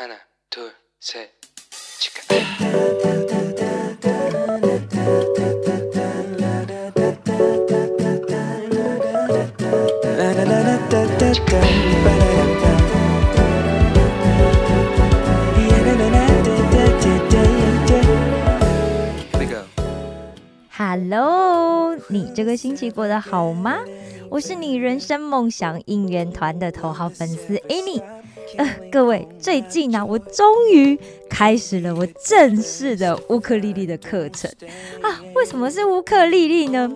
하나, 둘, 셋, 치카. Hello， 你这个星期过得好吗？我是你人生梦想应援团的头号粉丝 Annie。各位，最近啊，我终于开始了我正式的乌克丽丽的课程啊！为什么是乌克丽丽呢？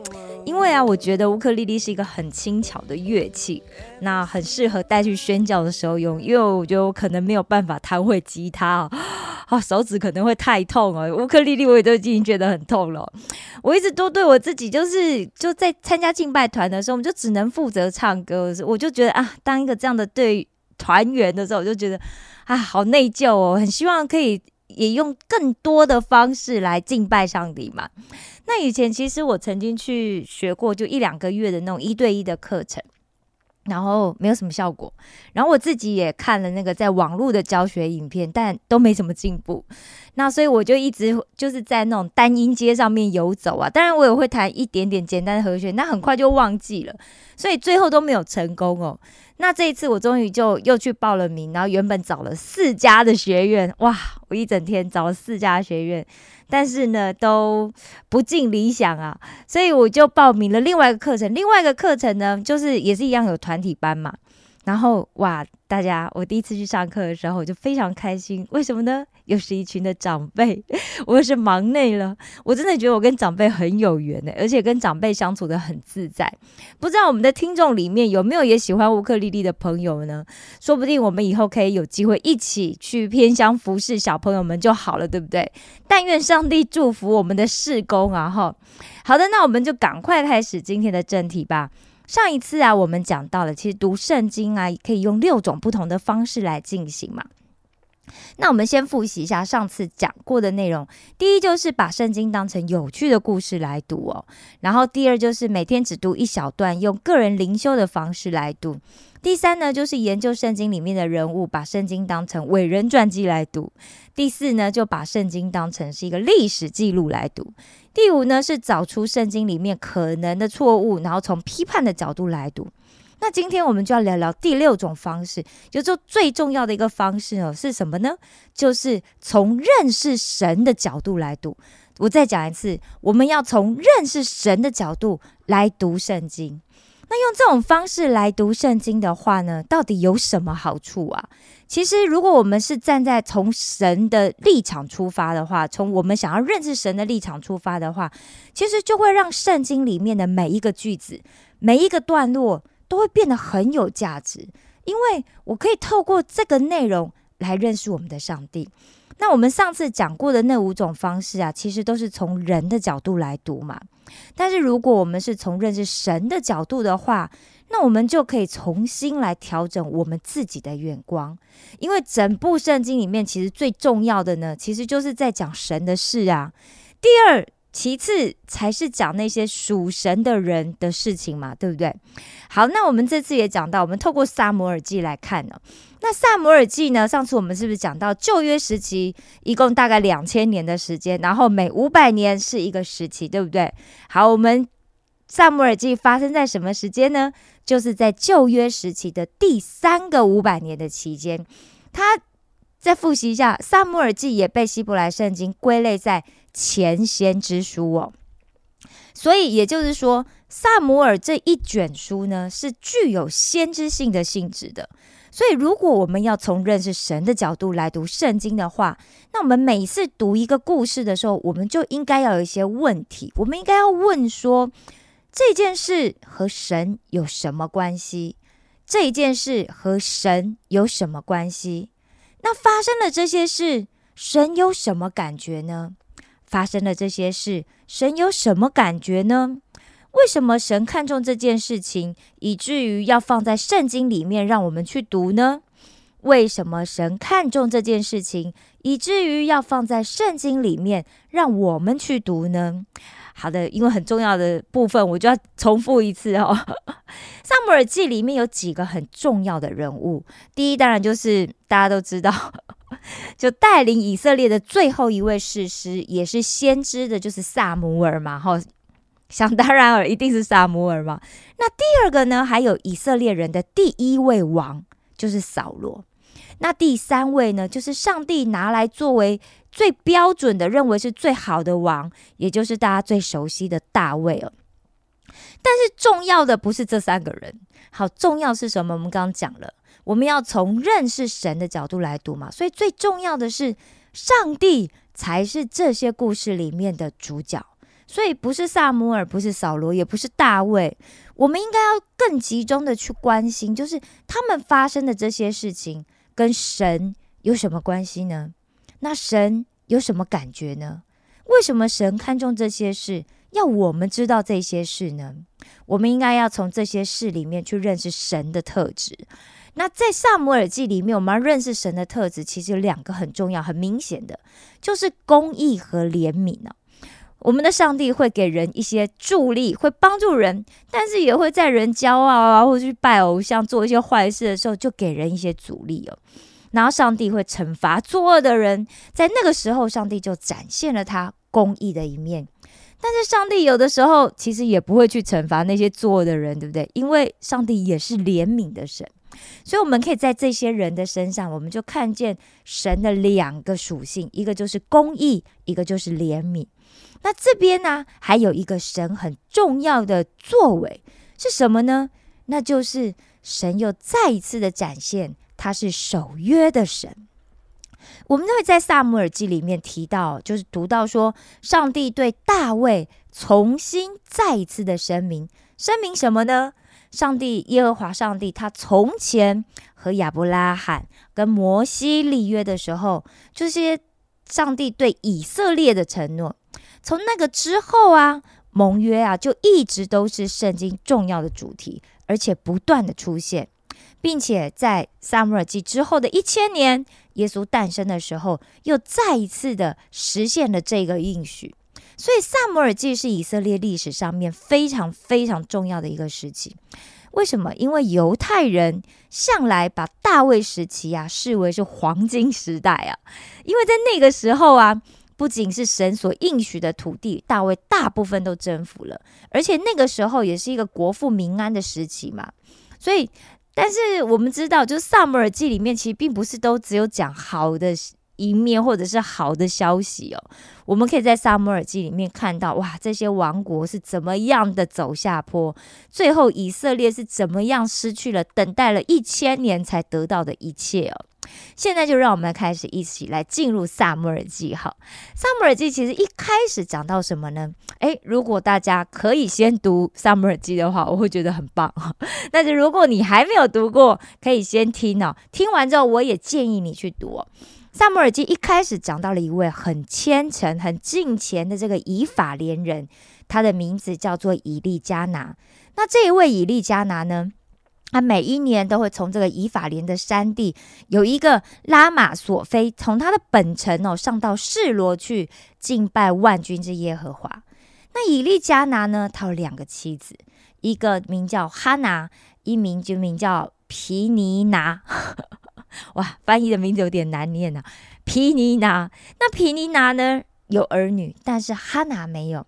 因为啊，我觉得乌克丽丽是一个很轻巧的乐器，那很适合带去宣教的时候用，因为我觉得我可能没有办法弹会吉他哦。手指可能会太痛哦，乌克丽丽我也都已经觉得很痛了。我一直都对我自己就在参加敬拜团的时候，我们就只能负责唱歌，我就觉得啊，当一个这样的队团员的时候，我就觉得啊，好内疚哦，很希望可以也用更多的方式来敬拜上帝嘛。那以前其实我曾经去学过就1-2个月的那种1对1的课程，然后没有什么效果，然后我自己也看了那个在网络的教学影片，但都没什么进步。那所以我就一直就是在那种单音阶上面游走啊，当然我也会弹一点点简单的和弦，那很快就忘记了，所以最后都没有成功哦。那这一次我终于就又去报了名，然后原本找了4家的学院，哇，我一整天找了4家的学院，但是呢都不尽理想啊，所以我就报名了另外一个课程。另外一个课程呢，就是也是一样有团体班嘛，然后哇，大家，我第一次去上课的时候我就非常开心，为什么呢？又是一群的长辈，我又是忙内了，我真的觉得我跟长辈很有缘而且跟长辈相处得很自在。不知道我们的听众里面有没有也喜欢乌克丽丽的朋友呢？说不定我们以后可以有机会一起去偏乡服侍小朋友们就好了，对不对？但愿上帝祝福我们的事工啊！好的，那我们就赶快开始今天的正题吧。上一次啊，我们讲到了，其实读圣经啊，可以用6种不同的方式来进行嘛。那我们先复习一下上次讲过的内容。第一就是把圣经当成有趣的故事来读哦。然后第二就是每天只读1小段，用个人灵修的方式来读。第三呢，就是研究圣经里面的人物，把圣经当成伟人传记来读。第4呢，就把圣经当成是一个历史记录来读。第5呢，是找出圣经里面可能的错误，然后从批判的角度来读。那今天我们就要聊聊第6种方式，就是最重要的一个方式哦，是什么呢？就是从认识神的角度来读。我再讲一次，我们要从认识神的角度来读圣经。那用这种方式来读圣经的话呢，到底有什么好处啊？其实如果我们是站在从神的立场出发的话，从我们想要认识神的立场出发的话，其实就会让圣经里面的每一个句子、每一个段落都会变得很有价值，因为我可以透过这个内容来认识我们的上帝。那我们上次讲过的那5种方式啊，其实都是从人的角度来读嘛。但是如果我们是从认识神的角度的话，那我们就可以重新来调整我们自己的眼光。因为整部圣经里面其实最重要的呢，其实就是在讲神的事啊。其次才是讲那些属神的人的事情嘛，对不对？好，那我们这次也讲到，我们透过撒母耳记来看呢。那撒母耳记呢，上次我们是不是讲到旧约时期一共大概2000年的时间，然后每500年是一个时期，对不对？好，我们撒母耳记发生在什么时间呢？就是在旧约时期的第3个500年的期间。它再复习一下，撒母耳记也被希伯来圣经归类在前先之书哦，所以也就是说，撒母耳这一卷书呢，是具有先知性的性质的。所以如果我们要从认识神的角度来读圣经的话，那我们每次读一个故事的时候，我们就应该要有一些问题，我们应该要问说，这件事和神有什么关系？这一件事和神有什么关系？那发生了这些事，神有什么感觉呢？发生了这些事，神有什么感觉呢？为什么神看重这件事情，以至于要放在圣经里面让我们去读呢？为什么神看重这件事情，以至于要放在圣经里面让我们去读呢？好的，因为很重要的部分，我就要重复一次哦。撒母耳记里面有几个很重要的人物，第一当然就是大家都知道就带领以色列的最后一位士师，也是先知的就是撒母耳嘛，想当然尔一定是撒母耳嘛。那第二个呢，还有以色列人的第一位王就是扫罗。 那第三位呢，就是上帝拿来作为最标准的认为是最好的王，也就是大家最熟悉的大卫。但是重要的不是这三个人，好，重要是什么？我们刚讲了，我们要从认识神的角度来读嘛，所以最重要的是上帝才是这些故事里面的主角。所以不是撒母耳，不是扫罗，也不是大卫，我们应该要更集中的去关心，就是他们发生的这些事情 跟神有什么关系呢？那神有什么感觉呢？为什么神看重这些事，要我们知道这些事呢？我们应该要从这些事里面去认识神的特质。那在撒母耳记里面我们要认识神的特质，其实两个很重要很明显的，就是公义和怜悯。我们的上帝会给人一些助力，会帮助人，但是也会在人骄傲啊或者去拜偶像做一些坏事的时候就给人一些阻力哦。 然后上帝会惩罚作恶的人，在那个时候上帝就展现了他公义的一面。但是上帝有的时候其实也不会去惩罚那些作恶的人，对不对？因为上帝也是怜悯的神，所以我们可以在这些人的身上我们就看见神的两个属性，一个就是公义，一个就是怜悯。那这边呢还有一个神很重要的作为是什么呢？那就是神又再一次的展现 他是守约的神。我们就会在撒母耳记里面提到，就是读到说上帝对大卫重新再一次的声明，声明什么呢？上帝耶和华上帝他从前和亚伯拉罕跟摩西立约的时候，这些上帝对以色列的承诺从那个之后啊，盟约啊就一直都是圣经重要的主题，而且不断的出现。 并且在撒母耳记之后的1000年，耶稣诞生的时候又再一次的实现了这个应许。所以撒母耳记是以色列历史上面非常非常重要的一个时期。为什么？因为犹太人向来把大卫时期啊视为是黄金时代啊，因为在那个时候啊 不仅是神所应许的土地，大卫大部分都征服了，而且那个时候也是一个国富民安的时期嘛。所以但是我们知道，就撒母耳记里面其实并不是都只有讲好的一面或者是好的消息哦，我们可以在撒母耳记里面看到，哇，这些王国是怎么样的走下坡，最后以色列是怎么样失去了等待了1000年才得到的一切哦。 现在就让我们来开始一起来进入撒母耳记。撒母耳记其实一开始讲到什么呢？如果大家可以先读撒母耳记的话，我会觉得很棒。但是如果你还没有读过可以先听哦，听完之后我也建议你去读。撒母耳记一开始讲到了一位很虔诚很敬虔的这个以法连人，他的名字叫做以利加拿。 那这一位以利加拿呢，他每一年都会从这个以法莲的山地有一个拉玛索飞，从他的本城上到示罗去敬拜万军之耶和华。那以利加拿呢，他有两个妻子，一个名叫哈拿，一名就名叫皮尼拿，哇，翻译的名字有点难念啊，皮尼拿。那皮尼拿呢有儿女，但是哈拿没有。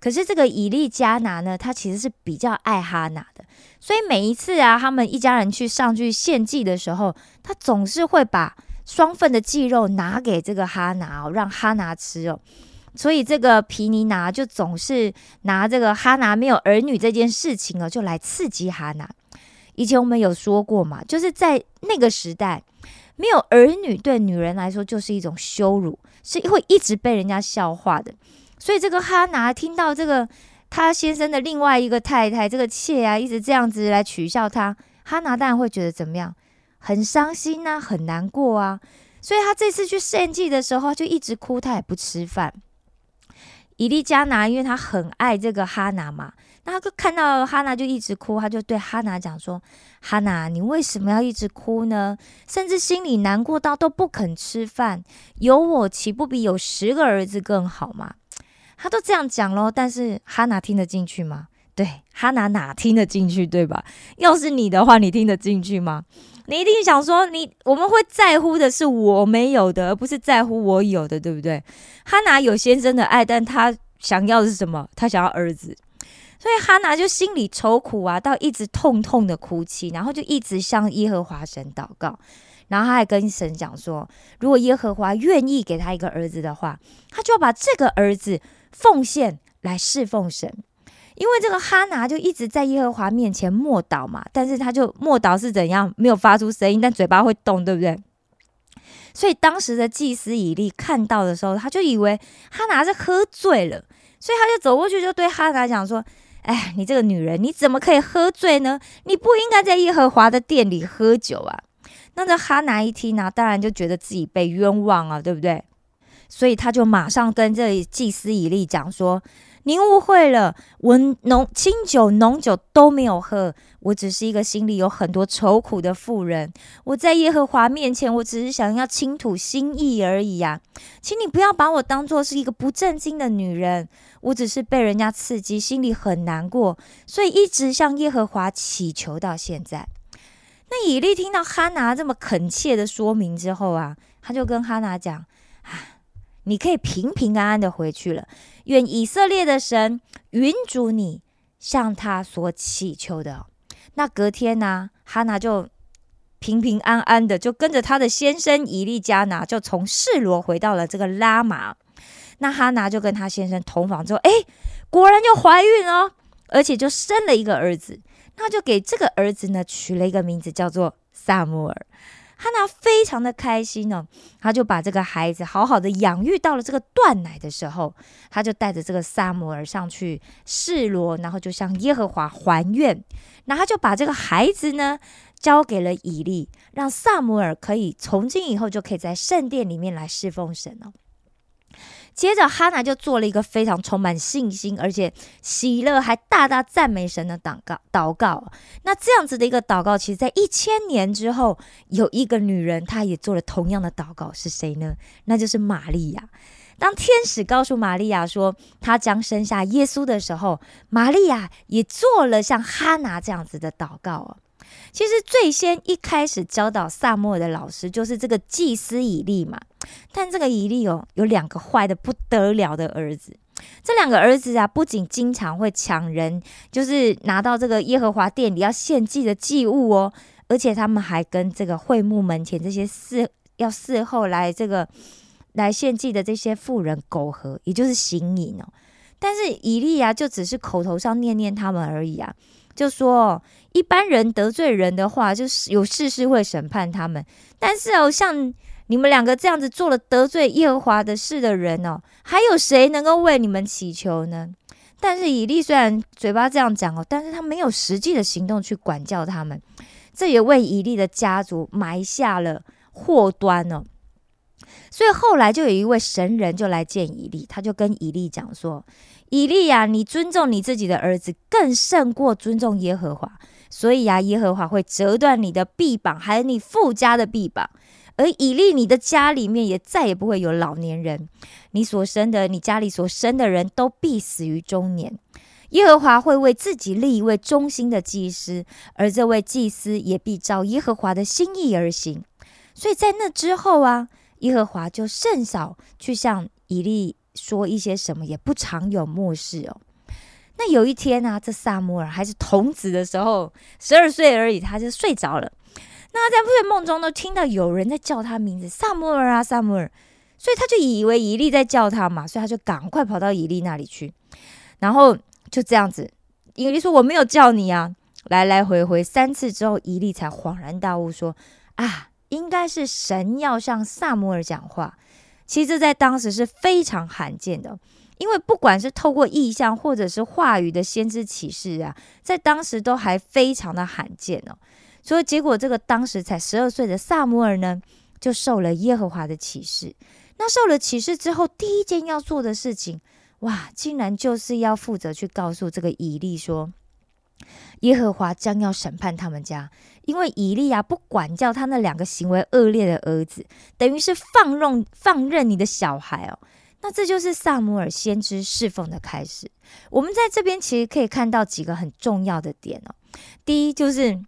可是这个以利加拿呢，他其实是比较爱哈拿的，所以每一次啊他们一家人去上去献祭的时候，他总是会把双份的鸡肉拿给这个哈拿，让哈拿吃哦。所以这个皮尼拿就总是拿这个哈拿没有儿女这件事情哦就来刺激哈拿。以前我们有说过嘛，就是在那个时代， 没有儿女对女人来说就是一种羞辱，是会一直被人家笑话的。所以这个哈拿听到这个他先生的另外一个太太，这个妾啊一直这样子来取笑他，哈拿当然会觉得怎么样？很伤心啊，很难过啊。所以他这次去献祭的时候，他就一直哭，他也不吃饭。以利加拿因为他很爱这个哈拿嘛， 那他就看到哈拿就一直哭，他就对哈拿讲说：“哈拿，你为什么要一直哭呢？甚至心里难过到都不可能吃饭，有我岂不比有10个儿子更好吗？”他都这样讲咯，但是哈拿听得进去吗？对，哈拿哪听得进去，对吧？要是你的话，你听得进去吗？你一定想说我们会在乎的是我没有的，而不是在乎我有的，对不对？哈拿有先生的爱，但他想要的是什么？他想要儿子。所以哈拿就心里愁苦啊，到一直痛痛的哭泣，然后就一直向耶和华神祷告。然后他还跟神讲说，如果耶和华愿意给他一个儿子的话，他就要把这个儿子奉献来侍奉神。因为这个哈拿就一直在耶和华面前默祷嘛，但是他就默祷是怎样，没有发出声音，但嘴巴会动，对不对？所以当时的祭司以利看到的时候，他就以为哈拿是喝醉了，所以他就走过去就对哈拿讲说，哎，你这个女人，你怎么可以喝醉呢？你不应该在耶和华的殿里喝酒啊。那这哈拿一听啊，当然就觉得自己被冤枉啊，对不对？所以他就马上跟这祭司以利讲说，您误会了，我清酒浓酒都没有喝，我只是一个心里有很多愁苦的妇人，我在耶和华面前，我只是想要倾吐心意而已啊，请你不要把我当作是一个不正经的女人，我只是被人家刺激，心里很难过，所以一直向耶和华祈求到现在。那以利听到哈拿这么恳切的说明之后啊，他就跟哈拿讲啊，你可以平平安安的回去了，愿以色列的神允准你向他所祈求的。那隔天呢，哈拿就平平安安的就跟着他的先生以利加拿就从示罗回到了这个拉玛。那哈拿就跟他先生同房之后，果然就怀孕哦，而且就生了一个儿子。那就给这个儿子呢取了一个名字叫做撒母耳。哈拿非常的开心哦，他就把这个孩子好好的养育到了这个断奶的时候，他就带着这个撒母耳上去示罗，然后就向耶和华还愿。那他就把这个孩子呢交给了以利，让撒母耳可以从今以后就可以在圣殿里面来侍奉神哦。接着哈拿就做了一个非常充满信心而且喜乐还大大赞美神的祷告。那这样子的一个祷告，其实在1000年之后有一个女人她也做了同样的祷告，是谁呢？那就是玛利亚。当天使告诉玛利亚说她将生下耶稣的时候，玛利亚也做了像哈拿这样子的祷告哦。其实最先一开始教导撒母耳的老师就是这个祭司以利嘛，但这个以利有2个坏的不得了的儿子。这2个儿子啊，不仅经常会抢人，就是拿到这个耶和华殿里要献祭的祭物哦，而且他们还跟这个会幕门前这些事后来这个来献祭的这些妇人苟合，也就是行淫哦。但是以利啊，就只是口头上念念他们而已啊，就说一般人得罪人的话，就是有士师会审判他们，但是像你们2个这样子做了得罪耶和华的事的人还有谁能够为你们祈求呢？但是以利虽然嘴巴这样讲但是他没有实际的行动去管教他们，这也为以利的家族埋下了祸端哦。所以后来就有一位神人就来见以利，他就跟以利讲说，以利啊，你尊重你自己的儿子更胜过尊重耶和华，所以啊，耶和华会折断你的臂膀还有你父家的臂膀，而以利你的家里面也再也不会有老年人，你家里所生的人都必死于中年，耶和华会为自己立一位忠心的祭司，而这位祭司也必照耶和华的心意而行。所以在那之后啊，耶和华就甚少去向以利说一些什么，也不常有默示哦。那有一天啊，这撒母耳还是童子的时候，12岁而已，他就睡着了。那在睡梦中都听到有人在叫他名字，撒母耳啊，撒母耳，所以他就以为以利在叫他嘛，所以他就赶快跑到以利那里去，然后就这样子，以利说我没有叫你啊，来来回回3次之后，以利才恍然大悟说啊，应该是神要向撒母耳讲话。其实这在当时是非常罕见的，因为不管是透过意象或者是话语的先知启示啊，在当时都还非常的罕见哦。所以结果这个当时才12岁的撒母耳呢，就受了耶和华的启示。那受了启示之后，第一件要做的事情，哇，竟然就是要负责去告诉这个以利说，耶和华将要审判他们家，因为以利啊不管教他那2个行为恶劣的儿子，等于是放任你的小孩哦。那这就是撒母耳先知侍奉的开始。我们在这边其实可以看到几个很重要的点哦。第一就是，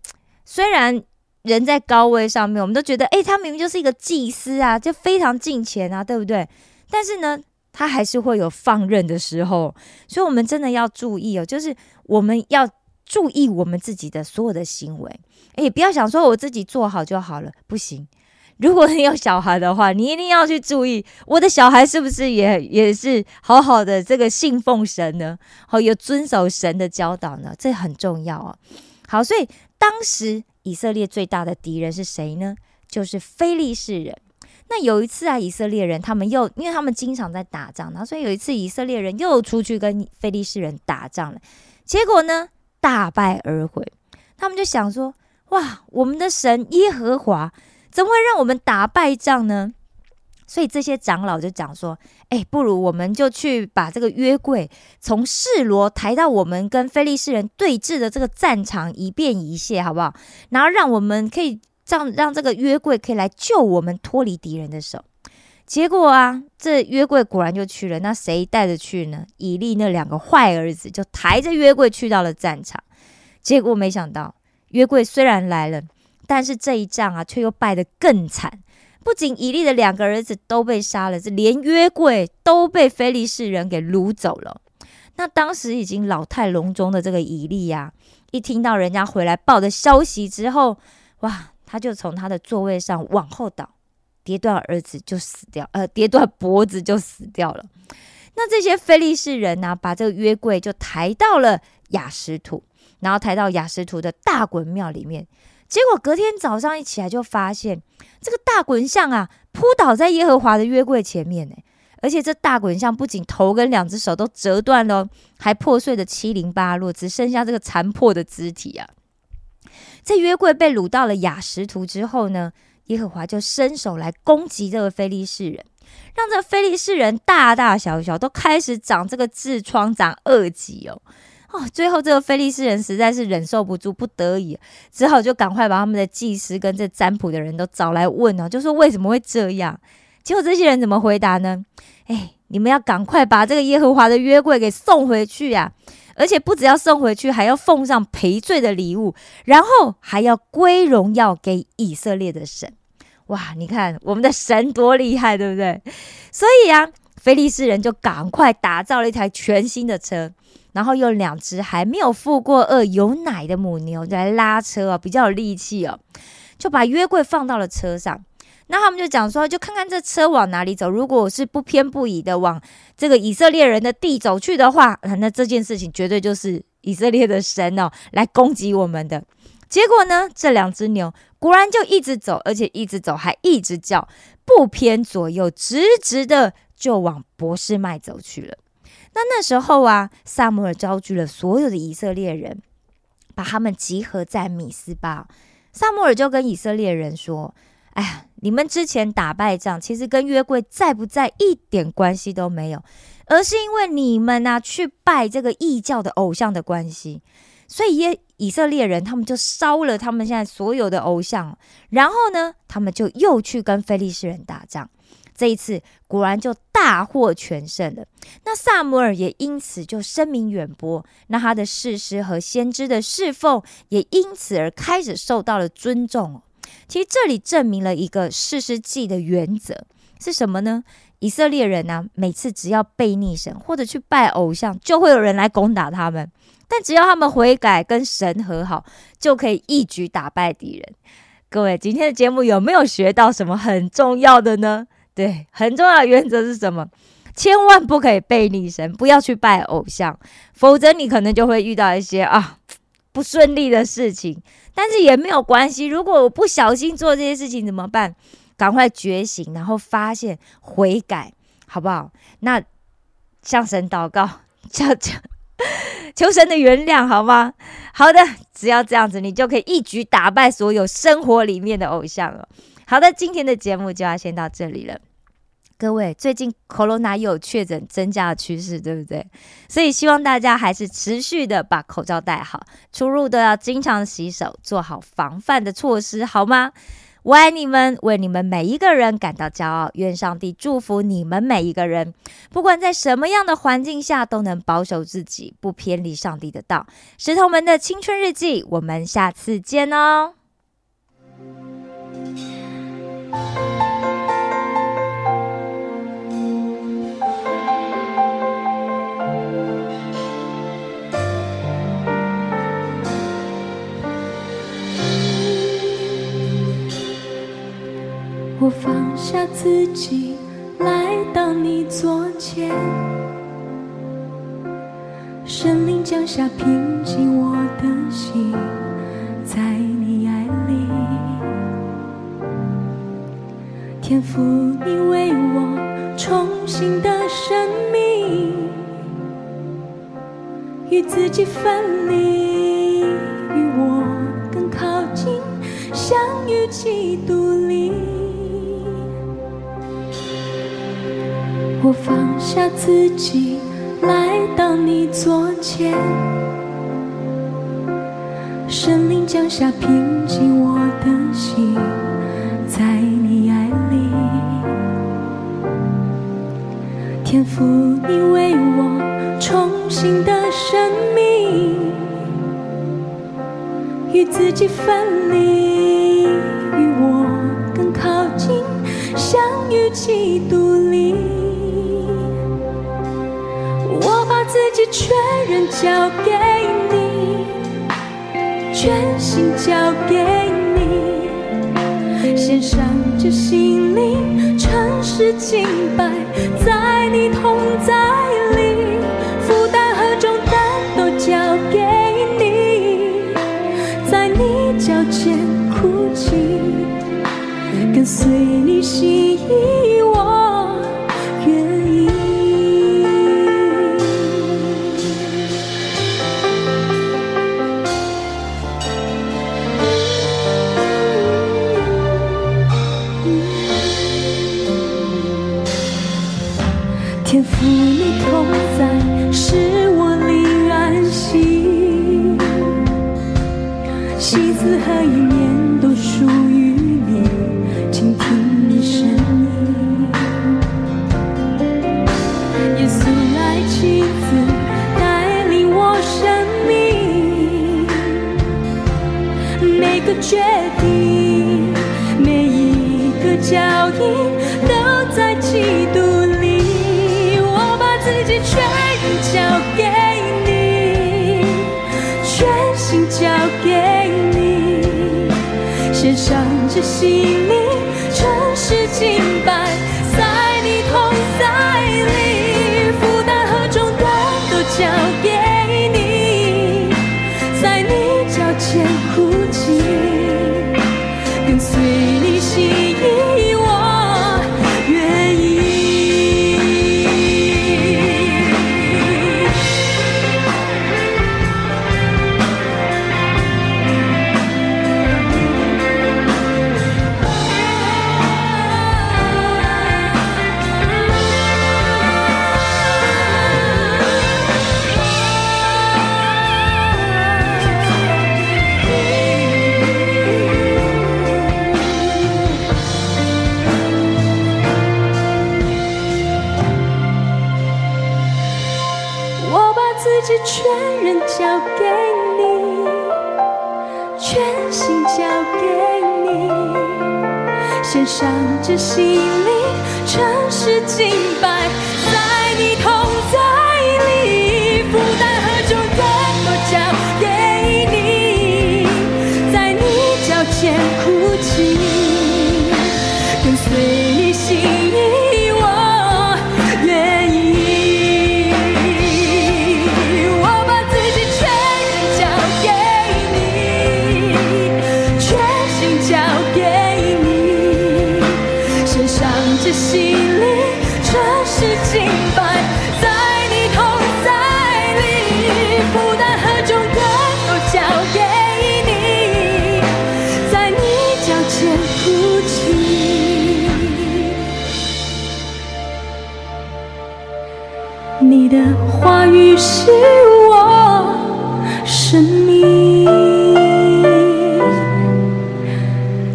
虽然人在高位上面，我们都觉得哎，他明明就是一个祭司啊，就非常敬虔啊，对不对？但是呢，他还是会有放任的时候，所以我们真的要注意哦，就是我们要注意我们自己的所有的行为，也不要想说我自己做好就好了，不行。 如果你有小孩的话，你一定要去注意我的小孩是不是也是好好的这个信奉神呢，有遵守神的教导呢，这很重要哦。好，所以当时以色列最大的敌人是谁呢？就是非利士人。 那有一次啊，以色列人他们又因为他们经常在打仗，所以有一次以色列人又出去跟非利士人打仗了，结果呢大败而回。他们就想说，哇，我们的神耶和华 怎么会让我们打败仗呢？所以这些长老就讲说，哎，不如我们就去把这个约柜从示罗抬到我们跟非利士人对峙的这个战场一遍一下好不好，然后让我们可以让这个约柜可以来救我们脱离敌人的手。结果啊，这约柜果然就去了，那谁带着去呢？以利那两个坏儿子就抬着约柜去到了战场。结果没想到约柜虽然来了， 但是这一仗啊却又败得更惨，不仅以利的两个儿子都被杀了，连约柜都被非利士人给掳走了。那当时已经老态龙钟的这个以利啊，一听到人家回来抱着消息之后，哇，他就从他的座位上往后倒，跌断儿子就死掉，跌断脖子就死掉了。那这些非利士人啊，把这个约柜就抬到了亚实突，然后抬到亚实突的大衮庙里面。 结果隔天早上一起来就发现，这个大衮像啊扑倒在耶和华的约柜前面，而且这大衮像不仅头跟两只手都折断了，还破碎的七零八落，只剩下这个残破的肢体啊。这约柜被掳到了亚实突之后呢，耶和华就伸手来攻击这个非利士人，让这非利士人大大小小都开始长这个痔疮长恶疾哦。 最后这个非利士人实在是忍受不住，不得已只好就赶快把他们的祭司跟这占卜的人都找来问哦，就说为什么会这样？结果这些人怎么回答呢？哎，你们要赶快把这个耶和华的约柜给送回去啊，而且不只要送回去，还要奉上赔罪的礼物，然后还要归荣耀给以色列的神。哇，你看我们的神多厉害，对不对？所以啊， 非利士人就赶快打造了一台全新的车， 然后用两只还没有付过恶有奶的母牛来拉车啊，比较有力气哦，就把约柜放到了车上。 那他们就讲说，就看看这车往哪里走，如果我是不偏不倚的往这个以色列人的地走去的话， 那这件事情绝对就是以色列的神哦来攻击我们的。 结果呢，这两只牛果然就一直走，而且一直走还一直叫，不偏左右，直直的 就往波斯麦走去了。那时候啊，撒母耳招聚了所有的以色列人，把他们集合在米斯巴。撒母耳就跟以色列人说，哎呀，你们之前打败仗其实跟约柜在不在一点关系都没有，而是因为你们啊去拜这个异教的偶像的关系，所以以色列人他们就烧了他们现在所有的偶像，然后呢他们就又去跟非利士人打仗。 这一次果然就大获全胜了。那撒母耳也因此就声名远播，那他的士师和先知的侍奉也因此而开始受到了尊重。其实这里证明了一个士师记的原则是什么呢？以色列人啊，每次只要背逆神或者去拜偶像，就会有人来攻打他们。但只要他们悔改跟神和好，就可以一举打败敌人。各位，今天的节目有没有学到什么很重要的呢？ 对，很重要的原则是什么？千万不可以背逆神，不要去拜偶像，否则你可能就会遇到一些不顺利的事情。但是也没有关系，如果我不小心做这些事情怎么办？赶快觉醒，然后发现悔改，好不好？那向神祷告，求神的原谅，好吗？好的，只要这样子，你就可以一举打败所有生活里面的偶像了。好的，今天的节目就要先到这里了。 各位，最近corona有确诊增加的趋势，对不对？所以希望大家还是持续的把口罩戴好，出入都要经常洗手，做好防范的措施，好吗？我爱你们，为你们每一个人感到骄傲，愿上帝祝福你们每一个人，不管在什么样的环境下都能保守自己，不偏离上帝的道。石头们的青春日记，我们下次见哦。下自己来到你左前，神灵降下平静我的心，在你爱里，天父你为我重新的生命，与自己分离，与我更靠近，相遇基督里。我放下自己来到你左前，神灵降下平静我的心，在你爱里，天父你为我重新的生命，与自己分离，与我更靠近，相遇基督里。自己全人交给你，全心交给你，献上这心灵，诚实敬拜，在你同在里，负担和重担都交给你，在你脚前哭泣，跟随你心意，我愿。天父你同在，使我灵安息，喜字和一年都属于你，倾听你声音，耶稣爱亲自带领我生命，每个决定，每一个脚印都在基督全人交给你，全心交给你，献上这心灵，诚实敬拜，在你同在里，负担和重担都交给你，在你脚前哭泣，跟随你心意。全人交给你，全心交给你，献上这心灵，诚实敬拜，在你同在里，负担和重担都交给你，在你脚前哭泣，跟随你心意。你的话语是我生命，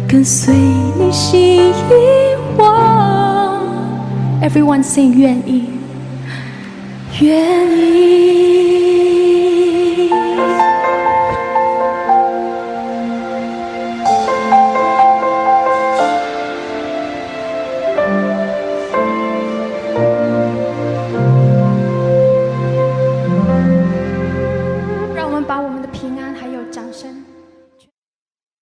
跟随你心意我。Everyone sing 愿意，愿意。让我们把我们的平安还有掌声